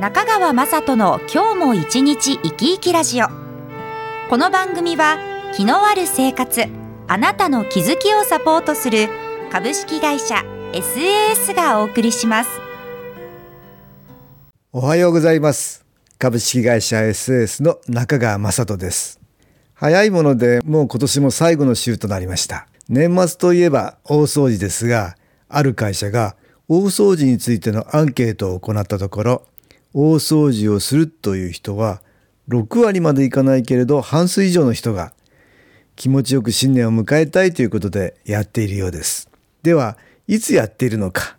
中川雅人の今日も一日生き生きラジオ。この番組は気のある生活、あなたの気づきをサポートする株式会社 SAS がお送りします。おはようございます。株式会社 SAS の中川雅人です。早いものでもう今年も最後の週となりました。年末といえば大掃除ですが、ある会社が大掃除についてのアンケートを行ったところ、大掃除をするという人は6割までいかないけれど半数以上の人が気持ちよく新年を迎えたいということでやっているようです。ではいつやっているのか。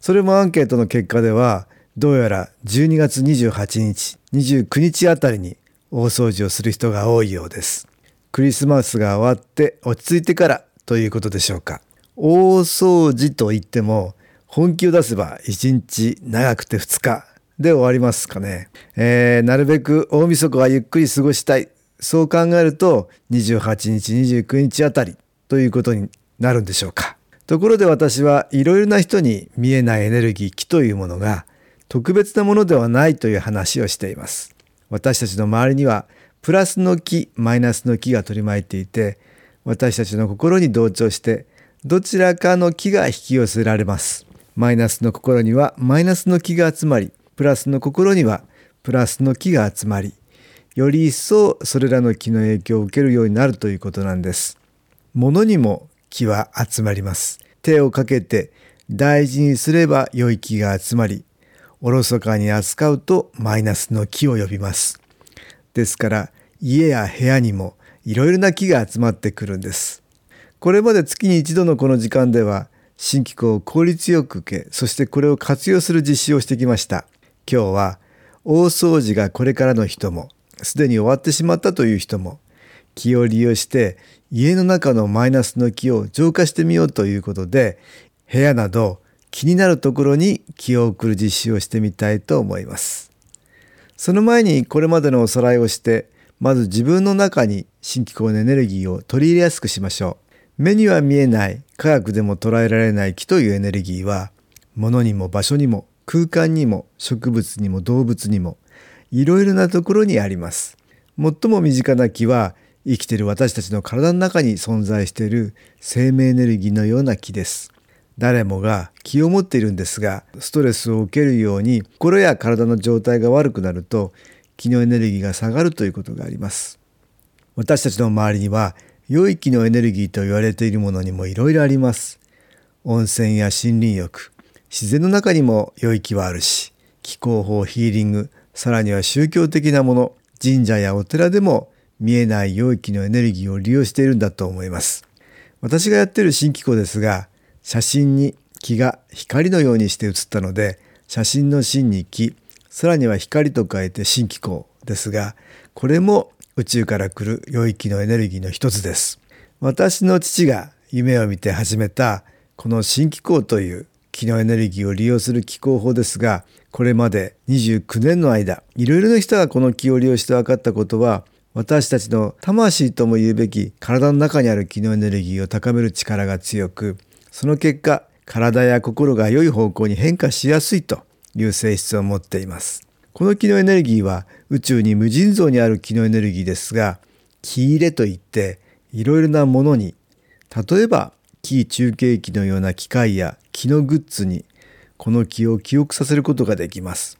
それもアンケートの結果ではどうやら12月28日、29日あたりに大掃除をする人が多いようです。クリスマスが終わって落ち着いてからということでしょうか。大掃除といっても本気を出せば1日長くて2日で終わりますかね。なるべく大晦日はゆっくり過ごしたい、そう考えると28日29日あたりということになるんでしょうか。ところで私はいろいろな人に見えないエネルギー、気というものが特別なものではないという話をしています。私たちの周りにはプラスの気、マイナスの気が取り巻いていて、私たちの心に同調してどちらかの気が引き寄せられます。マイナスの心にはマイナスの気が集まり、プラスの心にはプラスの気が集まり、より一層それらの気の影響を受けるようになるということなんです。物にも気は集まります。手をかけて大事にすれば良い気が集まり、おろそかに扱うとマイナスの気を呼びます。ですから家や部屋にもいろいろな気が集まってくるんです。これまで月に一度のこの時間では、新気候を効率よく受け、そしてこれを活用する実施をしてきました。今日は大掃除がこれからの人も、すでに終わってしまったという人も、気を利用して家の中のマイナスの気を浄化してみようということで、部屋など気になるところに気を送る実習をしてみたいと思います。その前にこれまでのおさらいをして、まず自分の中に新気候のエネルギーを取り入れやすくしましょう。目には見えない、科学でも捉えられない気というエネルギーは、物にも場所にも、空間にも植物にも動物にもいろいろなところにあります。最も身近な気は生きている私たちの体の中に存在している生命エネルギーのような気です。誰もが気を持っているんですが、ストレスを受けるように心や体の状態が悪くなると気のエネルギーが下がるということがあります。私たちの周りには良い気のエネルギーと言われているものにもいろいろあります。温泉や森林浴、自然の中にも良い気はあるし、気候法、ヒーリング、さらには宗教的なもの、神社やお寺でも見えない良い気のエネルギーを利用しているんだと思います。私がやっている新気候ですが、写真に気が光のようにして写ったので、写真の真に気、さらには光と書いて新気候ですが、これも宇宙から来る良い気のエネルギーの一つです。私の父が夢を見て始めたこの新気候という気のエネルギーを利用する気候法ですが、これまで29年の間、いろいろな人がこの気を利用して分かったことは、私たちの魂とも言うべき体の中にある気のエネルギーを高める力が強く、その結果、体や心が良い方向に変化しやすいという性質を持っています。この気のエネルギーは宇宙に無尽蔵にある気のエネルギーですが、気入れといっていろいろなものに、例えば気中継機のような機械や気のグッズにこの気を記憶させることができます。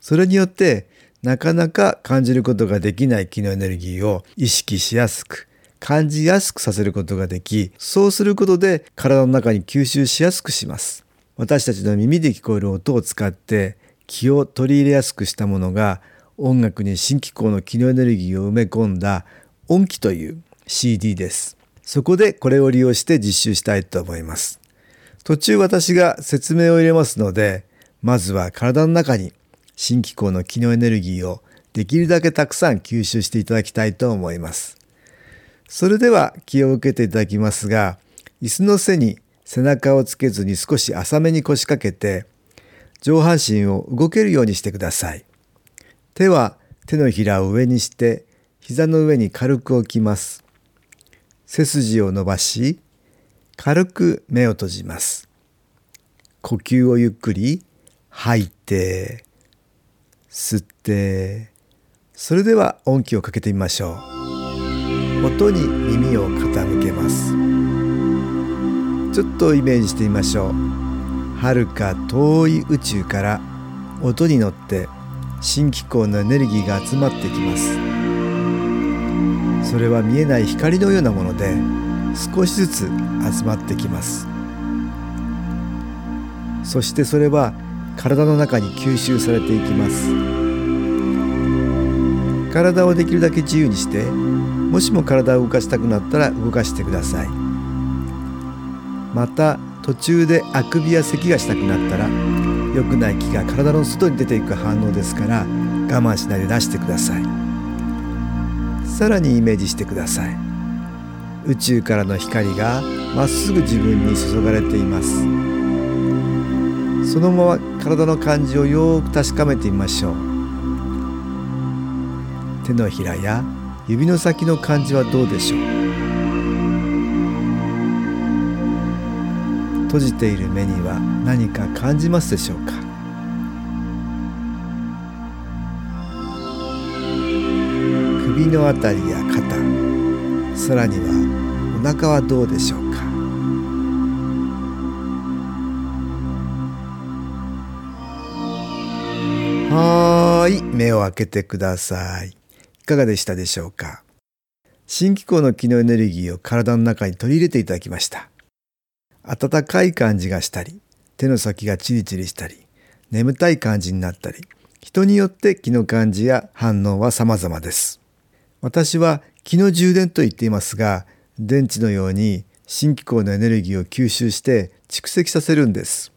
それによってなかなか感じることができない気のエネルギーを意識しやすく感じやすくさせることができ、そうすることで体の中に吸収しやすくします。私たちの耳で聞こえる音を使って気を取り入れやすくしたものが、音楽に新気候の気のエネルギーを埋め込んだ音気という CD です。そこでこれを利用して実習したいと思います。途中私が説明を入れますので、まずは体の中に新気候の気のエネルギーをできるだけたくさん吸収していただきたいと思います。それでは気を受けていただきますが、椅子の背に背中をつけずに少し浅めに腰掛けて、上半身を動けるようにしてください。手は手のひらを上にして、膝の上に軽く置きます。背筋を伸ばし、軽く目を閉じます。呼吸をゆっくり吐いて、吸って、それでは音気をかけてみましょう。音に耳を傾けます。ちょっとイメージしてみましょう。遥か遠い宇宙から音に乗って新機構のエネルギーが集まってきます。それは見えない光のようなもので少しずつ集まってきます。そしてそれは体の中に吸収されていきます。体をできるだけ自由にして、もしも体を動かしたくなったら動かしてください。また途中であくびや咳がしたくなったら、良くない気が体の外に出ていく反応ですから、我慢しないで出してください。さらにイメージしてください。宇宙からの光がまっすぐ自分に注がれています。そのまま体の感じをよく確かめてみましょう。手のひらや指の先の感じはどうでしょう。閉じている目には何か感じますでしょうか。首のあたりや肩、さらにはお腹はどうでしょうか。はーい、目を開けてください。いかがでしたでしょうか。新機構の気のエネルギーを体の中に取り入れていただきました。温かい感じがしたり、手の先がチリチリしたり、眠たい感じになったり、人によって気の感じや反応は様々です。私は気の充電と言っていますが、電池のように新機構のエネルギーを吸収して蓄積させるんです。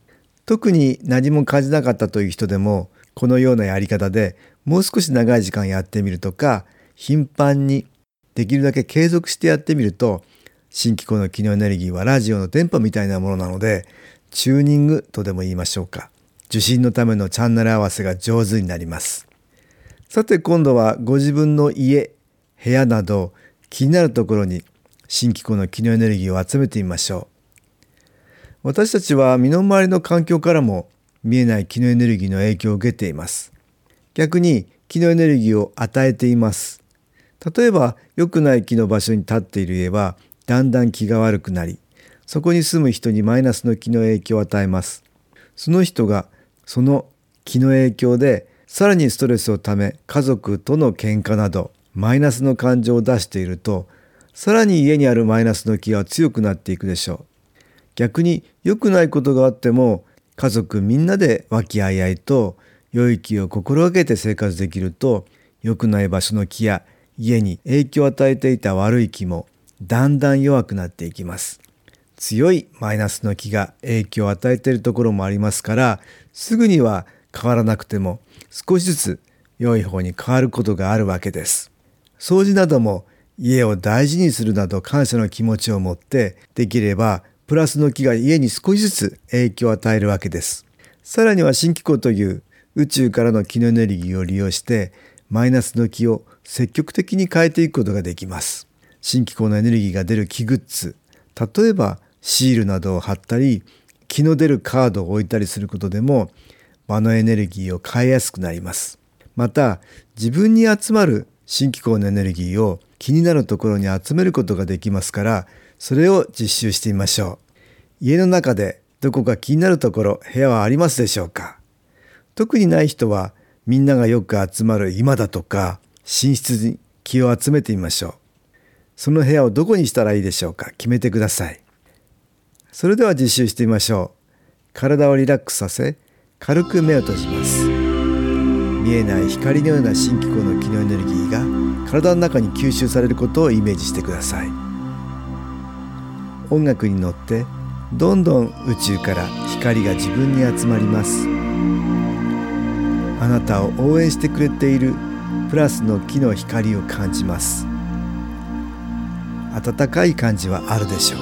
特に何も感じなかったという人でも、このようなやり方でもう少し長い時間やってみるとか、頻繁にできるだけ継続してやってみると、新機構の気のエネルギーはラジオの電波みたいなものなので、チューニングとでも言いましょうか、受信のためのチャンネル合わせが上手になります。さて今度はご自分の家、部屋など気になるところに新機構の気のエネルギーを集めてみましょう。私たちは身の回りの環境からも見えない気のエネルギーの影響を受けています。逆に気のエネルギーを与えています。例えば良くない気の場所に立っている家はだんだん気が悪くなり、そこに住む人にマイナスの気の影響を与えます。その人がその気の影響でさらにストレスをため、家族との喧嘩などマイナスの感情を出していると、さらに家にあるマイナスの気が強くなっていくでしょう。逆に良くないことがあっても、家族みんなで和気あいあいと良い気を心がけて生活できると、良くない場所の気や家に影響を与えていた悪い気もだんだん弱くなっていきます。強いマイナスの気が影響を与えているところもありますから、すぐには変わらなくても少しずつ良い方に変わることがあるわけです。掃除なども家を大事にするなど感謝の気持ちを持ってできれば、プラスの気が家に少しずつ影響を与えるわけです。さらには新機構という宇宙からの気のエネルギーを利用して、マイナスの気を積極的に変えていくことができます。新機構のエネルギーが出る気グッズ、例えばシールなどを貼ったり、気の出るカードを置いたりすることでも、場のエネルギーを変えやすくなります。また、自分に集まる新機構のエネルギーを気になるところに集めることができますから、それを実習してみましょう。家の中でどこか気になるところ、部屋はありますでしょうか。特にない人は、みんながよく集まる居間だとか寝室に気を集めてみましょう。その部屋をどこにしたらいいでしょうか。決めてください。それでは実習してみましょう。体をリラックスさせ、軽く目を閉じます。見えない光のような新機構の気のエネルギーが体の中に吸収されることをイメージしてください。音楽に乗ってどんどん宇宙から光が自分に集まります。あなたを応援してくれているププラスの木の光を感じます。暖かい感じはあるでしょう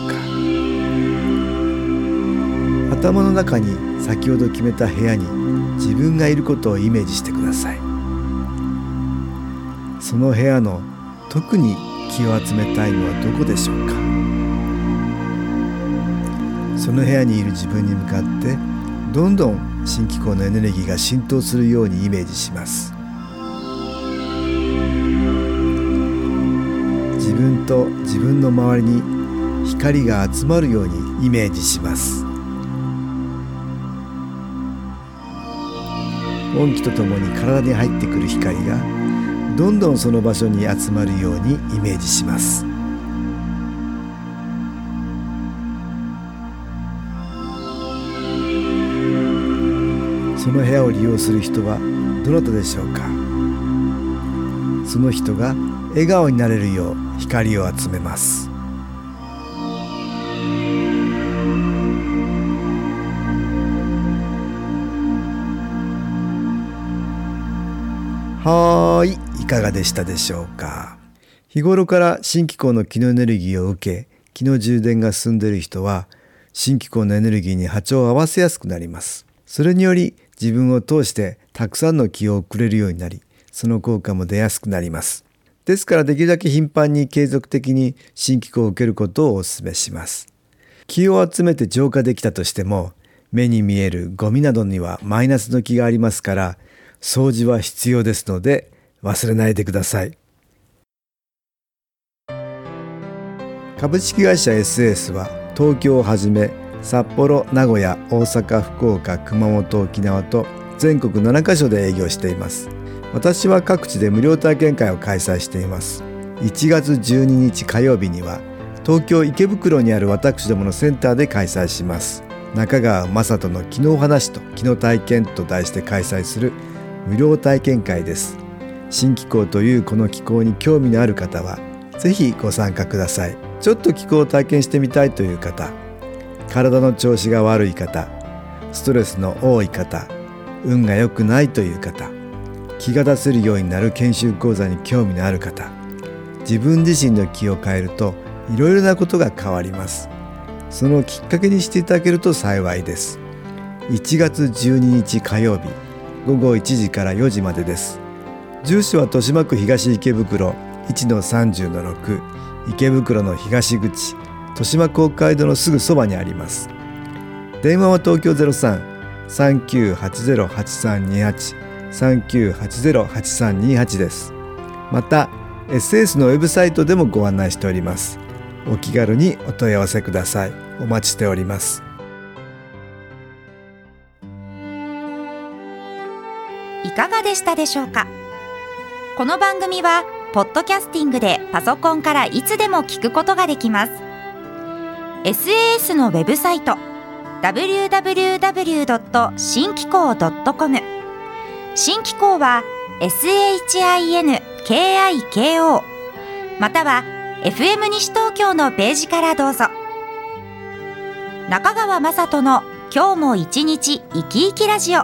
か。頭の中に先ほど決めた部屋に自分がいることをイメージしてください。その部屋の特に気を集めたいのはどこでしょうか。その部屋にいる自分に向かってどんどん新機構のエネルギーが浸透するようにイメージします。自分と自分の周りに光が集まるようにイメージします。音気とともに体に入ってくる光がどんどんその場所に集まるようにイメージします。その部屋を利用する人はどなたでしょうか。その人が笑顔になれるよう光を集めます。はい、いかがでしたでしょうか。日頃から新機構の気のエネルギーを受け、気の充電が進んでいる人は新機構のエネルギーに波長を合わせやすくなります。それにより自分を通してたくさんの気を送れるようになり、その効果も出やすくなります。ですから、できるだけ頻繁に継続的に新気候を受けることをお勧めします。気を集めて浄化できたとしても、目に見えるゴミなどにはマイナスの気がありますから、掃除は必要ですので忘れないでください。株式会社 SS は東京をはじめ札幌、名古屋、大阪、福岡、熊本、沖縄と全国7カ所で営業しています。私は各地で無料体験会を開催しています。1月12日火曜日には東京池袋にある私どものセンターで開催します。中川雅人の気の話と気の体験と題して開催する無料体験会です。新気候というこの気候に興味のある方はぜひご参加ください。ちょっと気候を体験してみたいという方、体の調子が悪い方、ストレスの多い方、運が良くないという方、気が出せるようになる研修講座に興味のある方、自分自身の気を変えるといろいろなことが変わります。そのきっかけにしていただけると幸いです。1月12日火曜日午後1時から4時までです。住所は豊島区東池袋 1-30-6 池袋の東口、豊島公会堂のすぐそばにあります。電話は東京 03-3980-83283980-8328 です。また SS のウェブサイトでもご案内しております。お気軽にお問い合わせください。お待ちしております。いかがでしたでしょうか。この番組はポッドキャスティングでパソコンからいつでも聞くことができます。 SAS のウェブサイト www.shinkiko.com、新気候は SHINKIKO または FM 西東京のページからどうぞ。中川雅人の今日も一日生き生きラジオ。